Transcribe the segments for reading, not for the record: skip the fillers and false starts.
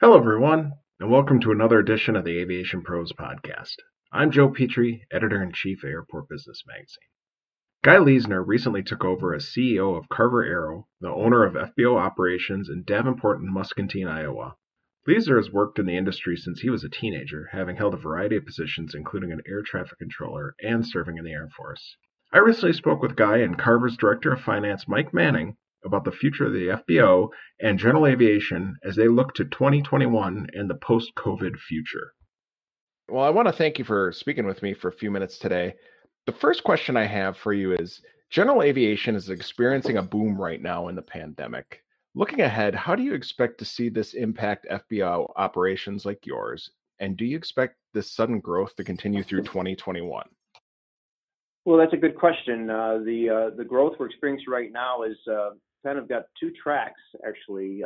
Hello, everyone, and welcome to another edition of the Aviation Pros Podcast. I'm Joe Petrie, Editor-in-Chief of Airport Business Magazine. Guy Leisner recently took over as CEO of Carver Aero, the owner of FBO operations in Davenport and Muscatine, Iowa. Leisner has worked in the industry since he was a teenager, having held a variety of positions including an air traffic controller and serving in the Air Force. I recently spoke with Guy and Carver's Director of Finance, Mike Manning, about the future of the FBO and general aviation as they look to 2021 and the post-COVID future. Well, I want to thank you for speaking with me for a few minutes today. The first question I have for you is, general aviation is experiencing a boom right now in the pandemic. Looking ahead, how do you expect to see this impact FBO operations like yours? And do you expect this sudden growth to continue through 2021? Well, that's a good question. The growth we're experiencing right now is kind of got two tracks, actually.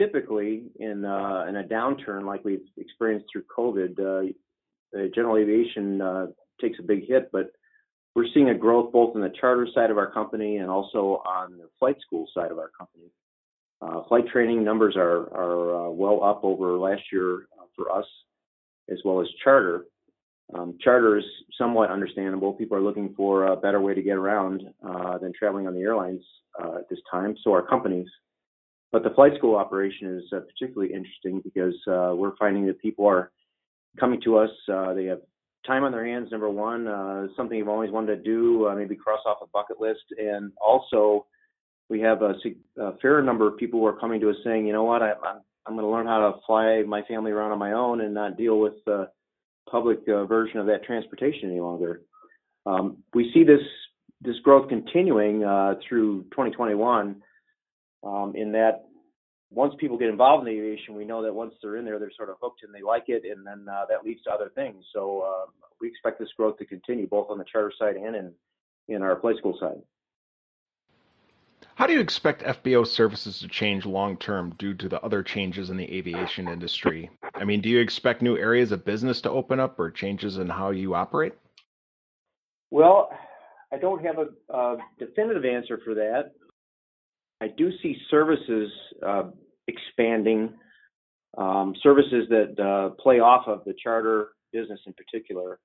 Typically, in a downturn like we've experienced through COVID, general aviation takes a big hit, but we're seeing a growth both in the charter side of our company and also on the flight school side of our company. Flight training numbers are well up over last year for us, as well as charter. Charter is somewhat understandable. People are looking for a better way to get around than traveling on the airlines at this time, so are companies. But the flight school operation is particularly interesting because we're finding that people are coming to us. They have time on their hands, number one, something you've always wanted to do, maybe cross off a bucket list. And also, we have a fair number of people who are coming to us saying, you know what, I'm going to learn how to fly my family around on my own and not deal with public version of that transportation any longer. We see this growth continuing through 2021 in that once people get involved in the aviation, we know that once they're in there, they're sort of hooked and they like it, and then that leads to other things. So we expect this growth to continue both on the charter side and in our flight school side. How do you expect FBO services to change long-term due to the other changes in the aviation industry? I mean, do you expect new areas of business to open up or changes in how you operate? Well, I don't have a definitive answer for that. I do see services expanding, services that play off of the charter business in particular.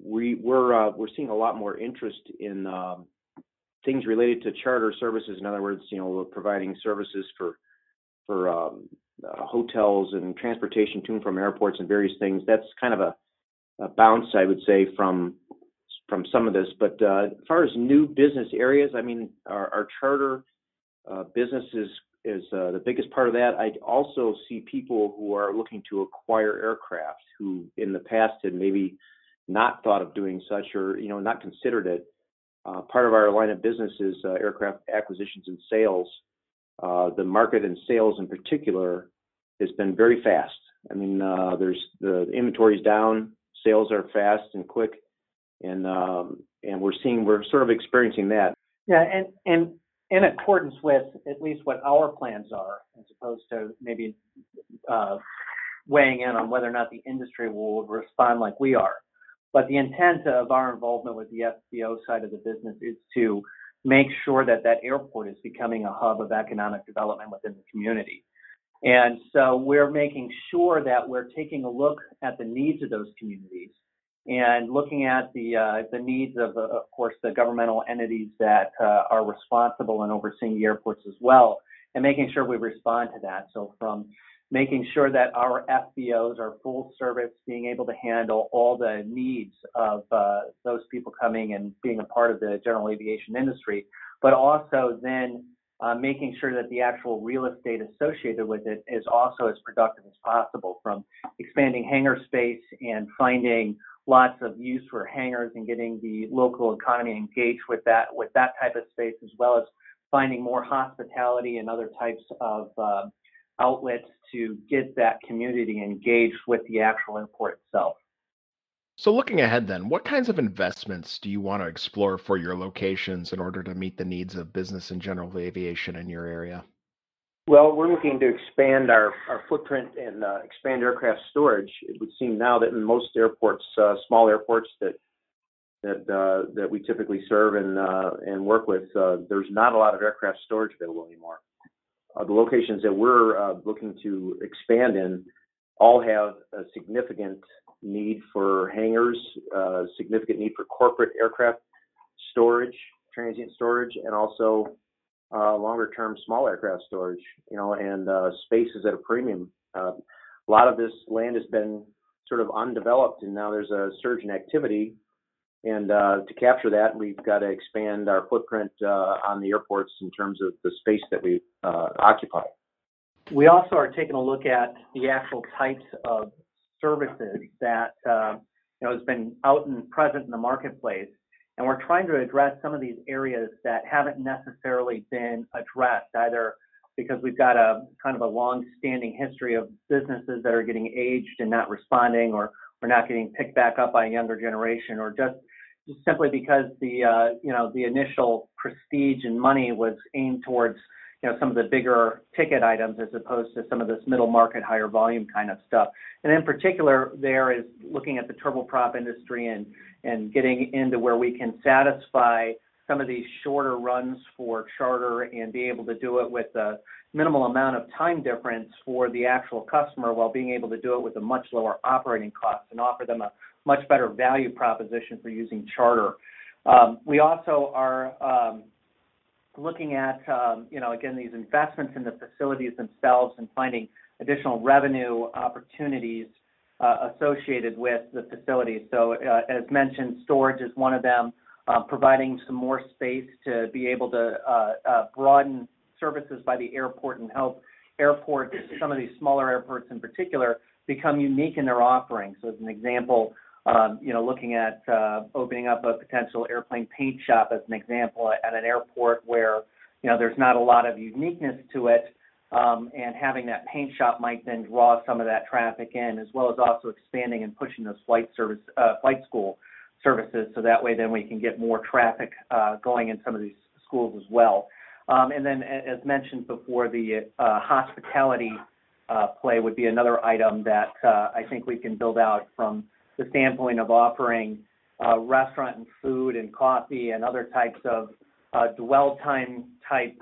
We're seeing a lot more interest in things related to charter services. In other words, we're providing services for hotels and transportation to and from airports and various things. That's kind of a bounce, I would say, from some of this. But as far as new business areas, I mean, our charter business is the biggest part of that. I also see people who are looking to acquire aircraft who in the past had maybe not thought of doing such or, not considered it. Part of our line of business is aircraft acquisitions and sales. The market in sales in particular has been very fast. I mean, there's the inventory's down, sales are fast and quick, and we're sort of experiencing that. Yeah, and in accordance with at least what our plans are, as opposed to maybe weighing in on whether or not the industry will respond like we are. But the intent of our involvement with the FBO side of the business is to make sure that airport is becoming a hub of economic development within the community. And so we're making sure that we're taking a look at the needs of those communities and looking at the needs of course, the governmental entities that are responsible and overseeing the airports as well, and making sure we respond to that. So from making sure that our FBOs are full service, being able to handle all the needs of those people coming and being a part of the general aviation industry, but also then making sure that the actual real estate associated with it is also as productive as possible, from expanding hangar space and finding lots of use for hangars and getting the local economy engaged with that type of space, as well as finding more hospitality and other types of outlets to get that community engaged with the actual import itself. So looking ahead then, what kinds of investments do you want to explore for your locations in order to meet the needs of business and general aviation in your area? Well, we're looking to expand our footprint and expand aircraft storage. It would seem now that in most airports, small airports that we typically serve and work with, there's not a lot of aircraft storage available anymore. The locations that we're looking to expand in all have a significant need for hangars, significant need for corporate aircraft storage, transient storage, and also longer-term small aircraft storage, and space is at a premium. A lot of this land has been sort of undeveloped, and now there's a surge in activity. And to capture that, we've got to expand our footprint on the airports in terms of the space that we occupy. We also are taking a look at the actual types of services that has been out and present in the marketplace, and we're trying to address some of these areas that haven't necessarily been addressed, either because we've got a kind of a long-standing history of businesses that are getting aged and not responding, or we're not getting picked back up by a younger generation, or just simply because the initial prestige and money was aimed towards some of the bigger ticket items as opposed to some of this middle market, higher volume kind of stuff. And in particular, there is looking at the turboprop industry and getting into where we can satisfy some of these shorter runs for charter and be able to do it with a minimal amount of time difference for the actual customer while being able to do it with a much lower operating cost and offer them a much better value proposition for using charter. We also are looking at, again, these investments in the facilities themselves and finding additional revenue opportunities associated with the facilities. So as mentioned, storage is one of them, providing some more space to be able to broaden services by the airport and help airports, some of these smaller airports in particular, become unique in their offerings. So as an example, looking at opening up a potential airplane paint shop as an example at an airport where, there's not a lot of uniqueness to it, and having that paint shop might then draw some of that traffic in, as well as also expanding and pushing those flight school services, so that way then we can get more traffic going in some of these schools as well. And then, as mentioned before, the hospitality play would be another item that I think we can build out from the standpoint of offering restaurant and food and coffee and other types of dwell time type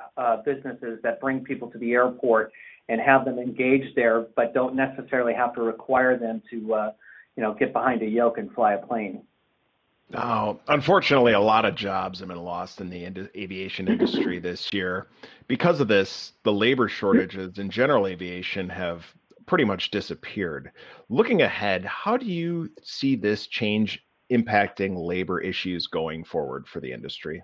businesses that bring people to the airport and have them engaged there, but don't necessarily have to require them to, get behind a yoke and fly a plane. Oh, unfortunately, a lot of jobs have been lost in the aviation industry this year. Because of this, the labor shortages in general aviation have pretty much disappeared. Looking ahead, how do you see this change impacting labor issues going forward for the industry?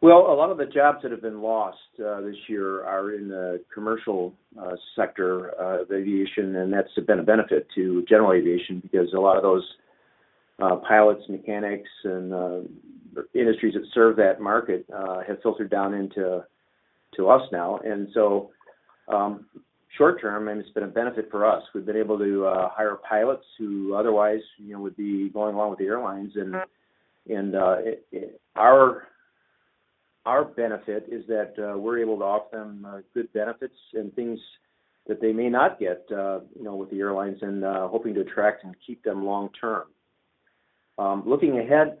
Well, a lot of the jobs that have been lost this year are in the commercial sector of aviation, and that's been a benefit to general aviation because a lot of those pilots, mechanics, and industries that serve that market have filtered down into us now. And so short term, and it's been a benefit for us. We've been able to hire pilots who otherwise, would be going along with the airlines. Our benefit is that we're able to offer them good benefits and things that they may not get, with the airlines, and hoping to attract and keep them long term. Looking ahead,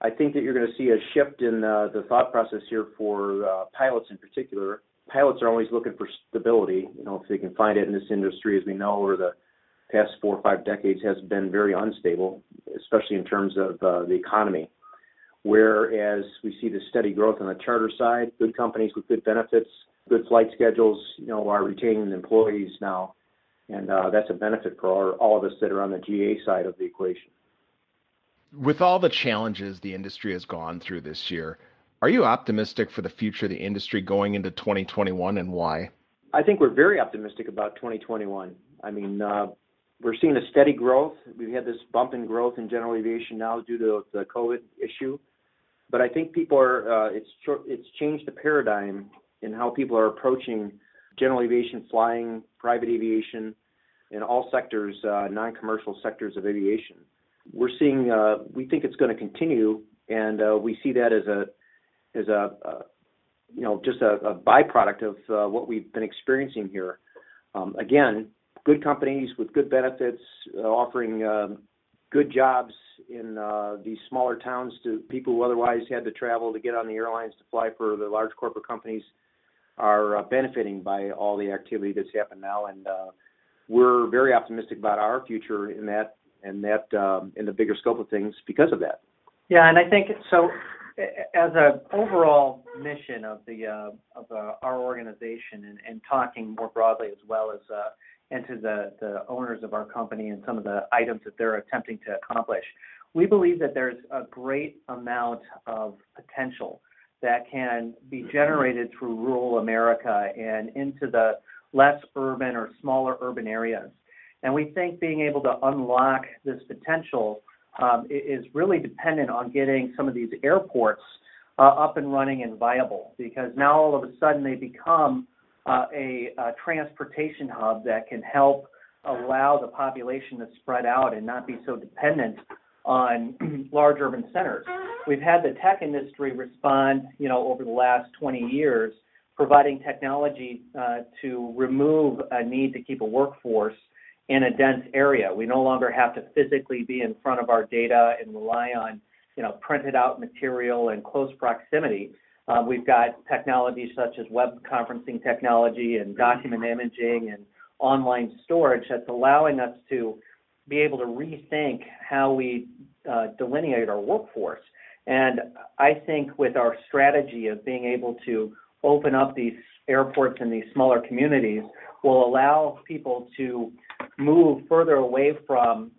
I think that you're going to see a shift in the thought process here for pilots in particular. Pilots are always looking for stability, if they can find it in this industry, as we know, over the past 4 or 5 decades has been very unstable, especially in terms of the economy. Whereas we see the steady growth on the charter side, good companies with good benefits, good flight schedules, are retaining employees now, and that's a benefit for all of us that are on the GA side of the equation. With all the challenges the industry has gone through this year, are you optimistic for the future of the industry going into 2021, and why? I think we're very optimistic about 2021. I mean, we're seeing a steady growth. We've had this bump in growth in general aviation now due to the COVID issue. But I think people are, it's changed the paradigm in how people are approaching general aviation flying, private aviation, and all sectors, non-commercial sectors of aviation. We're seeing, we think it's going to continue, and we see that as a byproduct of what we've been experiencing here. Again, good companies with good benefits, offering good jobs in these smaller towns to people who otherwise had to travel to get on the airlines to fly for the large corporate companies are benefiting by all the activity that's happened now. And we're very optimistic about our future in that in the bigger scope of things because of that. Yeah, and I think so. As an overall mission of the our organization, and talking more broadly as well as into the owners of our company and some of the items that they're attempting to accomplish, we believe that there's a great amount of potential that can be generated through rural America and into the less urban or smaller urban areas. And we think being able to unlock this potential is really dependent on getting some of these airports up and running and viable, because now all of a sudden they become a transportation hub that can help allow the population to spread out and not be so dependent on large urban centers. We've had the tech industry respond, over the last 20 years, providing technology to remove a need to keep a workforce in a dense area. We no longer have to physically be in front of our data and rely on, printed out material and close proximity. We've got technology such as web conferencing technology and document imaging and online storage that's allowing us to be able to rethink how we delineate our workforce. And I think with our strategy of being able to open up these airports in these smaller communities will allow people to move further away from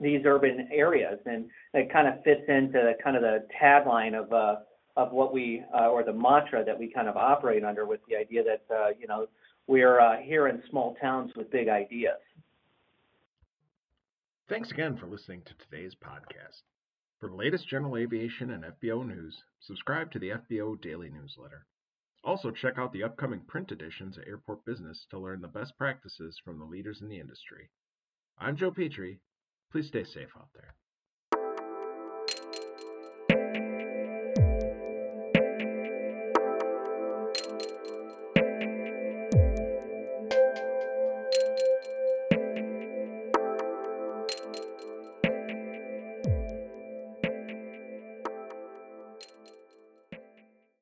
these urban areas, and it kind of fits into kind of the tagline of what we or the mantra that we kind of operate under, with the idea that we're here in small towns with big ideas. Thanks again for listening to today's podcast. For the latest general aviation and FBO news, subscribe to the FBO Daily Newsletter. Also, check out the upcoming print editions of Airport Business to learn the best practices from the leaders in the industry. I'm Joe Petrie. Please stay safe out there.